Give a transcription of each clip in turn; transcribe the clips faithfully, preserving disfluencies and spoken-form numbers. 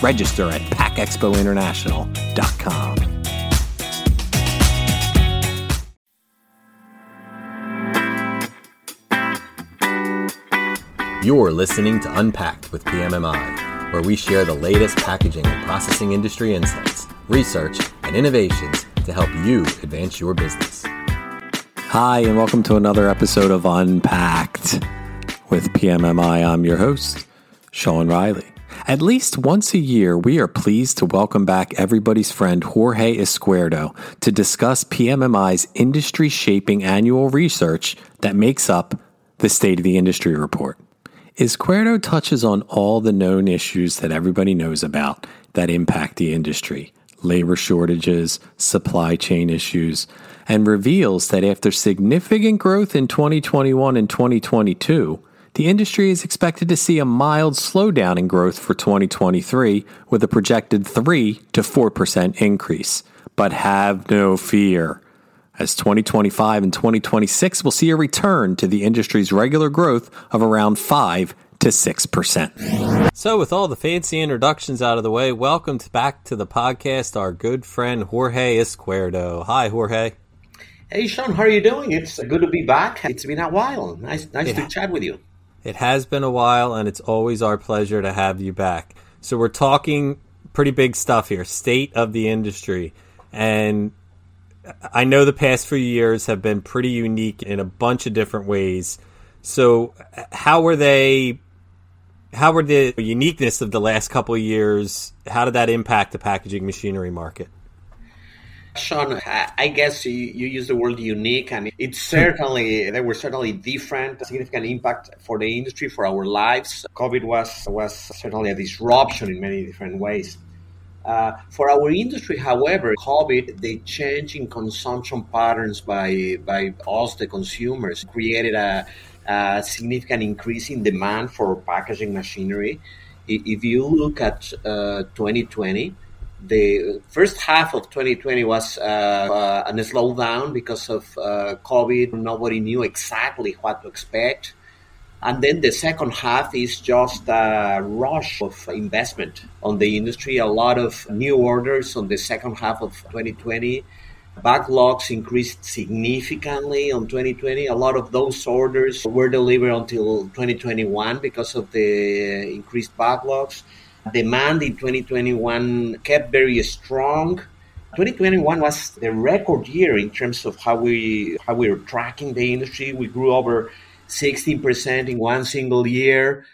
Register at pack expo international dot com. You're listening to Unpacked with P M M I, where we share the latest packaging and processing industry insights, research, and innovations to help you advance your business. Hi, and welcome to another episode of Unpacked with P M M I. I'm your host, Sean Riley. At least once a year, we are pleased to welcome back everybody's friend Jorge Izquierdo to discuss P M M I's industry-shaping annual research that makes up the State of the Industry Report. Izquierdo touches on all the known issues that everybody knows about that impact the industry, labor shortages, supply chain issues, and reveals that after significant growth in twenty twenty-one and twenty twenty-two, the industry is expected to see a mild slowdown in growth for twenty twenty-three with a projected three to four percent increase. But have no fear, as twenty twenty-five and twenty twenty-six will see a return to the industry's regular growth of around five to six percent. So with all the fancy introductions out of the way, welcome back to the podcast, our good friend Jorge Izquierdo. Hi, Jorge. Hey, Sean, how are you doing? It's good to be back. It's been a while. Nice, nice yeah. to chat with you. It has been a while, and it's always our pleasure to have you back. So we're talking pretty big stuff here, state of the industry. And I know the past few years have been pretty unique in a bunch of different ways. So how were they, how were the uniqueness of the last couple of years, how did that impact the packaging machinery market? Sean, I guess you, you use the word unique, and it's certainly, they were certainly different, significant impact for the industry, for our lives. COVID was, was certainly a disruption in many different ways. Uh, for our industry, however, COVID, the change in consumption patterns by, by us, the consumers, created a, a significant increase in demand for packaging machinery. If you look at uh, twenty twenty, the first half of twenty twenty was uh, uh, a slowdown because of uh, COVID. Nobody knew exactly what to expect. And then the second half is just a rush of investment on the industry. A lot of new orders on the second half of twenty twenty. Backlogs increased significantly on twenty twenty. A lot of those orders were delivered until twenty twenty-one because of the increased backlogs. Demand in twenty twenty-one kept very strong. twenty twenty-one was the record year in terms of how we how we were tracking the industry. We grew over sixteen percent in one single year.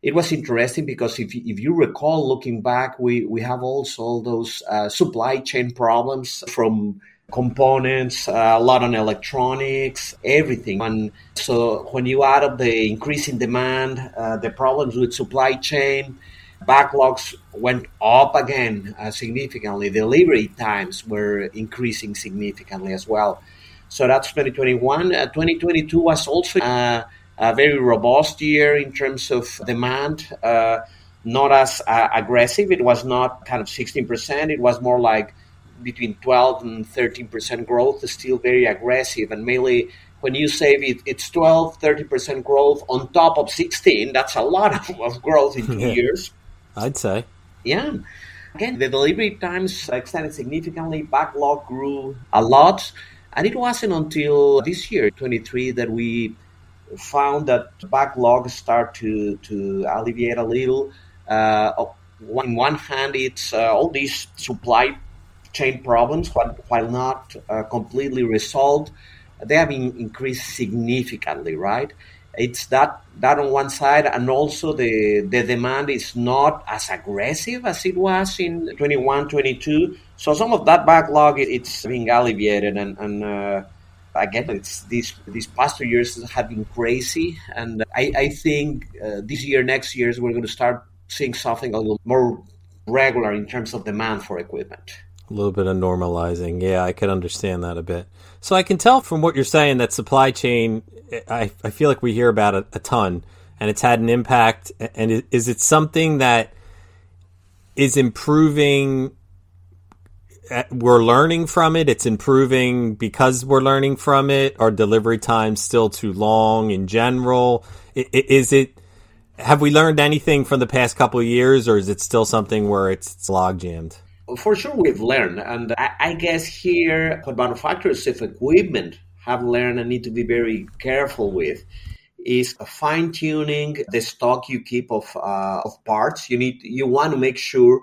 It was interesting because if, if you recall, looking back, we, we have also those uh, supply chain problems from components, uh, a lot on electronics, everything. And so when you add up the increase in demand, uh, the problems with supply chain, backlogs went up again uh, significantly. Delivery times were increasing significantly as well. So that's twenty twenty-one. Uh, twenty twenty-two was also uh, a very robust year in terms of demand, uh, not as uh, aggressive. It was not kind of sixteen percent. It was more like between twelve and thirteen percent growth, still very aggressive. And mainly when you say it, it's twelve, thirteen percent growth on top of sixteen, that's a lot of, of growth in two yeah. years. I'd say. Yeah. Again, the delivery times extended significantly. Backlog grew a lot. And it wasn't until this year, twenty-three, that we found that backlog start to, to alleviate a little. Uh, on one hand, it's uh, all these supply chain problems, while not uh, completely resolved, they have in- increased significantly, right? It's that that on one side, and also the, the demand is not as aggressive as it was in twenty-one, twenty-two. So some of that backlog, it's being alleviated. And, and uh, again, it's these, these past two years have been crazy. And I, I think uh, this year, next year, we're going to start seeing something a little more regular in terms of demand for equipment. little bit of normalizing. Yeah, I could understand that a bit. So I can tell from what you're saying that supply chain, I, I feel like we hear about it a ton, and it's had an impact. And is it something that is improving? We're learning from it. It's improving because we're learning from it. Are delivery times still too long in general? Is it? Have we learned anything from the past couple of years, or is it still something where it's, it's log jammed? For sure, we've learned, and I, I guess here, what manufacturers of equipment have learned and need to be very careful with is fine tuning the stock you keep of uh, of parts. You need you want to make sure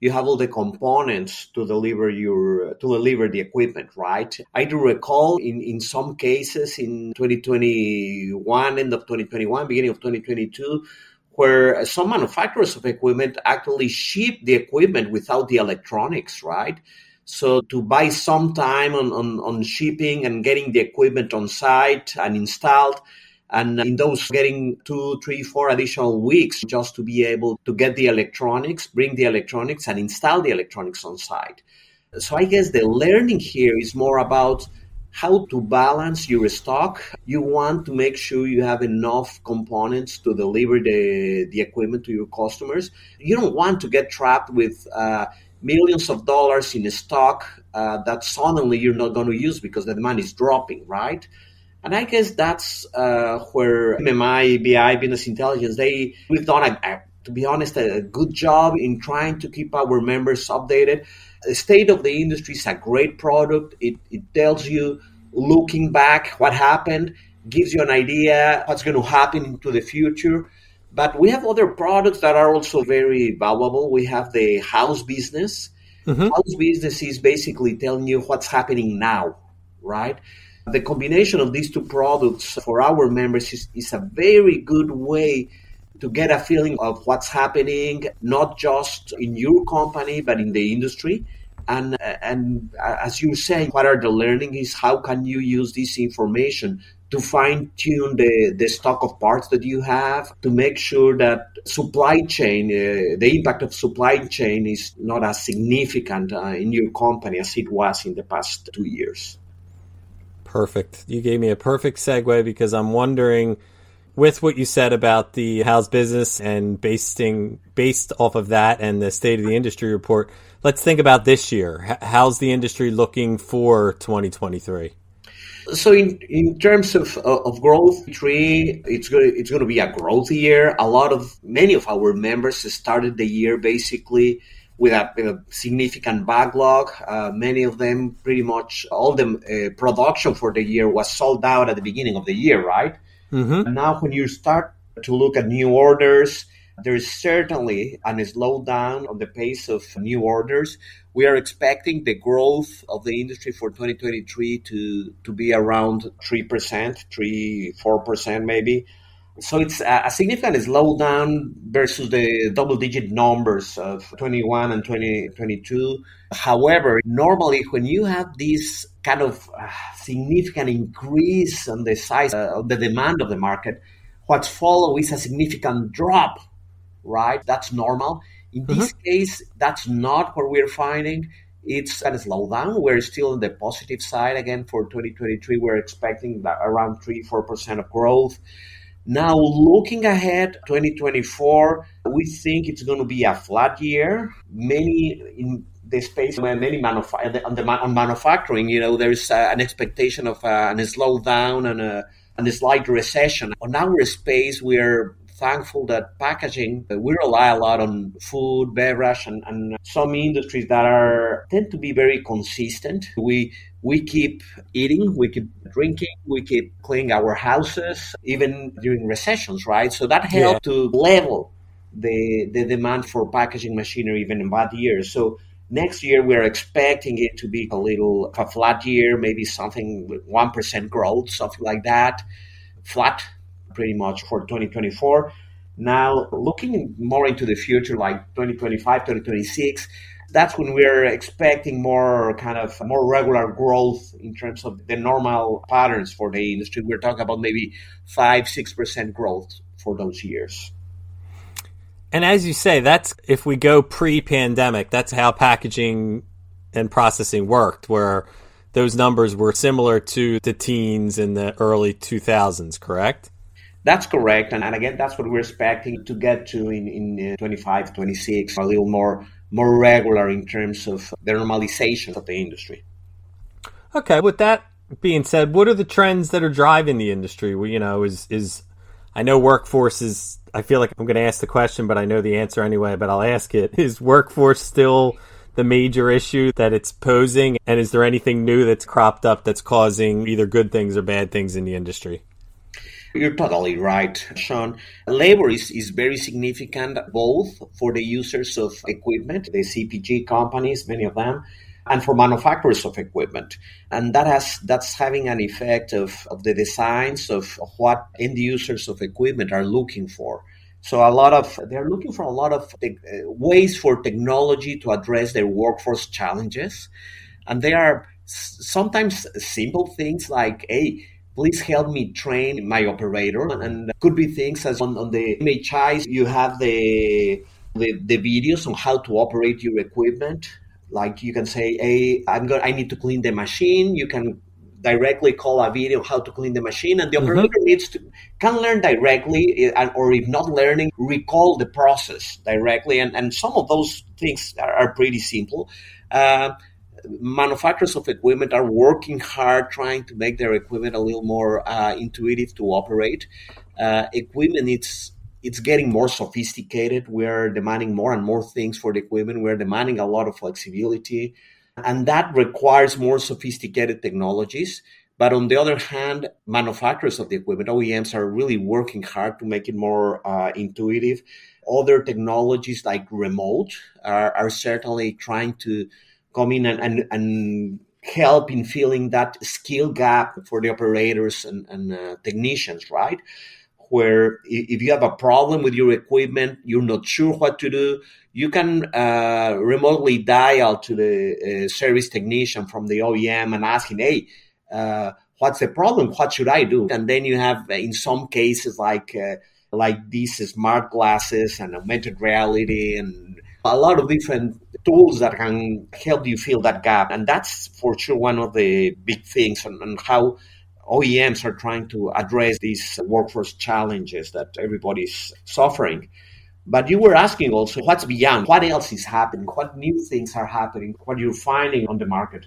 you have all the components to deliver your to deliver the equipment, right? I do recall in, in some cases in twenty twenty-one, end of twenty twenty-one, beginning of twenty twenty-two, where some manufacturers of equipment actually ship the equipment without the electronics, right? So to buy some time on, on, on shipping and getting the equipment on site and installed, and in those getting two, three, four additional weeks just to be able to get the electronics, bring the electronics, and install the electronics on site. So I guess the learning here is more about how to balance your stock. You want to make sure you have enough components to deliver the, the equipment to your customers. You don't want to get trapped with uh, millions of dollars in stock uh, that suddenly you're not going to use because the demand is dropping, right? And I guess that's uh, where M M I, B I, Business Intelligence, they, we've done, a, a, to be honest, a good job in trying to keep our members updated. The state of the industry is a great product. It, it tells you, looking back, what happened, gives you an idea what's going to happen into the future. But we have other products that are also very valuable. We have the house business. Mm-hmm. House business is basically telling you what's happening now, right? The combination of these two products for our members is, is a very good way to get a feeling of what's happening, not just in your company, but in the industry. And and as you're saying, what are the learning is how can you use this information to fine-tune the, the stock of parts that you have, to make sure that supply chain, uh, the impact of supply chain is not as significant uh, in your company as it was in the past two years. Perfect. You gave me a perfect segue because I'm wondering, with what you said about the house business and basing, based off of that and the state of the industry report, let's think about this year. How's the industry looking for twenty twenty-three? So in, in terms of, of growth, it's going, it's going to be a growth year. A lot of many of our members started the year basically with a, a significant backlog. Uh, many of them, pretty much all the uh, production for the year was sold out at the beginning of the year, right? Mm-hmm. And now when you start to look at new orders, there is certainly a slowdown on the pace of new orders. We are expecting the growth of the industry for twenty twenty-three to, to be around three percent, three, four percent maybe. So it's a significant slowdown versus the double-digit numbers of twenty-one and twenty twenty-two. However, normally when you have this kind of significant increase on the size of the demand of the market, what's followed is a significant drop, right? That's normal. In mm-hmm. this case, that's not what we're finding. It's a slowdown. We're still on the positive side. Again, for twenty twenty-three, we're expecting around three to four percent of growth. Now, looking ahead, twenty twenty-four, we think it's going to be a flat year. Many in the space, many manufa- on, the, on manufacturing, you know, there is uh, an expectation of uh, an slowdown and a, and a slight recession. On our space, we are thankful that packaging, we rely a lot on food, beverage, and, and some industries that are tend to be very consistent. We we keep eating, we keep drinking, we keep cleaning our houses, even during recessions, right? So that helped yeah. to level the the demand for packaging machinery even in bad years. So next year, we're expecting it to be a little a flat year, maybe something with one percent growth, something like that, flat pretty much for twenty twenty-four. Now, looking more into the future, like twenty twenty-five, twenty twenty-six, that's when we're expecting more kind of more regular growth in terms of the normal patterns for the industry. We're talking about maybe five to six percent growth for those years. And as you say, that's if we go pre-pandemic, that's how packaging and processing worked, where those numbers were similar to the teens in the early two thousands, correct? That's correct. And, and again, that's what we're expecting to get to in, in twenty-five, twenty-six, a little more more regular in terms of the normalization of the industry. Okay. With that being said, what are the trends that are driving the industry? Well, you know, is is I know workforce is, I feel like I'm going to ask the question, but I know the answer anyway, but I'll ask it. Is workforce still the major issue that it's posing? And is there anything new that's cropped up that's causing either good things or bad things in the industry? You're totally right, Sean. Labor is, is very significant, both for the users of equipment, the C P G companies, many of them, and for manufacturers of equipment. And that has that's having an effect of, of the designs of what end users of equipment are looking for. So a lot of they're looking for a lot of te- ways for technology to address their workforce challenges. And they are s- sometimes simple things like, hey, please help me train my operator. And could be things as on, on the M H Is, you have the, the the videos on how to operate your equipment. Like you can say, hey, I'm going, I need to clean the machine. You can directly call a video on how to clean the machine. And the mm-hmm. operator needs to can learn directly, and, or if not learning, recall the process directly. And, and some of those things are, are pretty simple. Uh, Manufacturers of equipment are working hard trying to make their equipment a little more uh, intuitive to operate. Uh, equipment, it's it's getting more sophisticated. We're demanding more and more things for the equipment. We're demanding a lot of flexibility. And that requires more sophisticated technologies. But on the other hand, manufacturers of the equipment, O E Ms, are really working hard to make it more uh, intuitive. Other technologies like remote are, are certainly trying to come in and, and, and help in filling that skill gap for the operators and, and uh, technicians, right? Where if you have a problem with your equipment, you're not sure what to do, you can uh, remotely dial to the uh, service technician from the O E M and ask him, hey, uh, what's the problem? What should I do? And then you have, in some cases, like uh, like these smart glasses and augmented reality and a lot of different tools that can help you fill that gap. And that's for sure one of the big things on, on how O E Ms are trying to address these workforce challenges that everybody's suffering. But you were asking also what's beyond, what else is happening, what new things are happening, what you're finding on the market.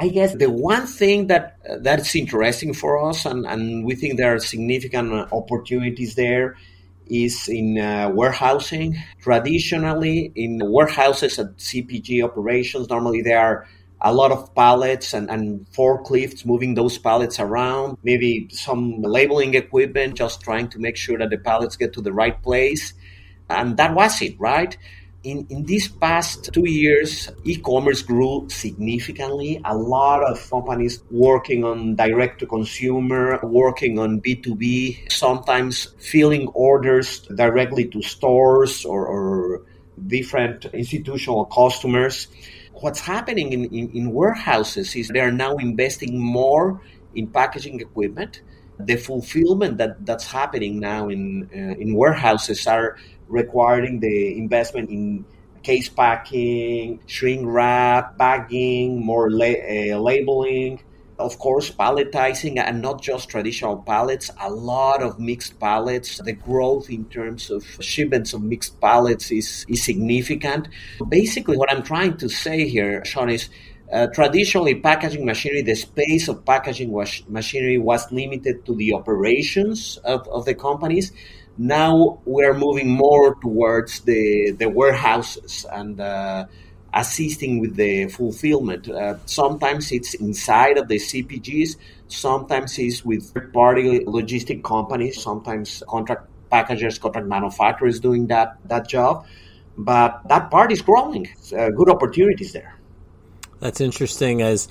I guess the one thing that uh, that's interesting for us, and, and we think there are significant opportunities there, is in uh, warehousing. Traditionally, in warehouses and C P G operations, normally there are a lot of pallets and, and forklifts moving those pallets around, maybe some labeling equipment, just trying to make sure that the pallets get to the right place. And that was it, right? In, in these past two years, e-commerce grew significantly. A lot of companies working on direct-to-consumer, working on B two B, sometimes filling orders directly to stores or, or different institutional customers. What's happening in, in, in warehouses is they are now investing more in packaging equipment. The fulfillment that, that's happening now in uh, in warehouses are requiring the investment in case packing, shrink wrap, bagging, more la- uh, labeling, of course, palletizing, and not just traditional pallets, a lot of mixed pallets. The growth in terms of shipments of mixed pallets is, is significant. Basically, what I'm trying to say here, Sean, is Uh, traditionally, packaging machinery, the space of packaging was- machinery was limited to the operations of, of the companies. Now we're moving more towards the, the warehouses and uh, assisting with the fulfillment. Uh, sometimes it's inside of the C P Gs. Sometimes it's with third-party logistic companies. Sometimes contract packagers, contract manufacturers doing that, that job. But that part is growing. Uh, good opportunities there. That's interesting, as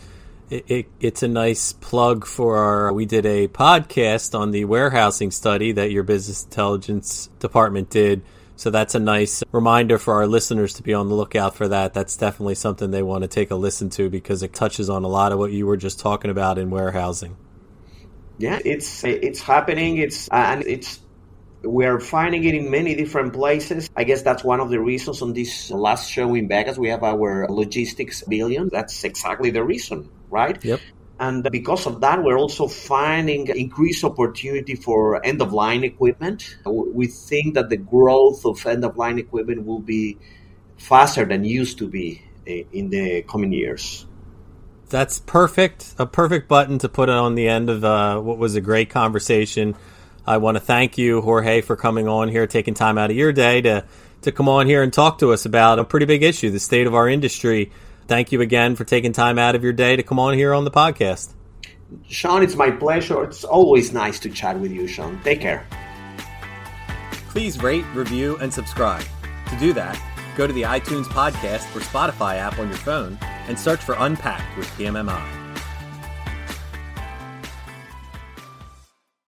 it, it, it's a nice plug for our, we did a podcast on the warehousing study that your business intelligence department did. So that's a nice reminder for our listeners to be on the lookout for that. That's definitely something they want to take a listen to, because it touches on a lot of what you were just talking about in warehousing. Yeah, it's it's happening. It's uh, and it's We are finding it in many different places. I guess that's one of the reasons on this last show in Vegas, we have our logistics billion. That's exactly the reason, right? Yep. And because of that, we're also finding increased opportunity for end-of-line equipment. We think that the growth of end-of-line equipment will be faster than used to be in the coming years. That's perfect. A perfect button to put on the end of uh, what was a great conversation. I want to thank you, Jorge, for coming on here, taking time out of your day to, to come on here and talk to us about a pretty big issue, the state of our industry. Thank you again for taking time out of your day to come on here on the podcast. Sean, it's my pleasure. It's always nice to chat with you, Sean. Take care. Please rate, review, and subscribe. To do that, go to the iTunes podcast or Spotify app on your phone and search for Unpacked with P M M I.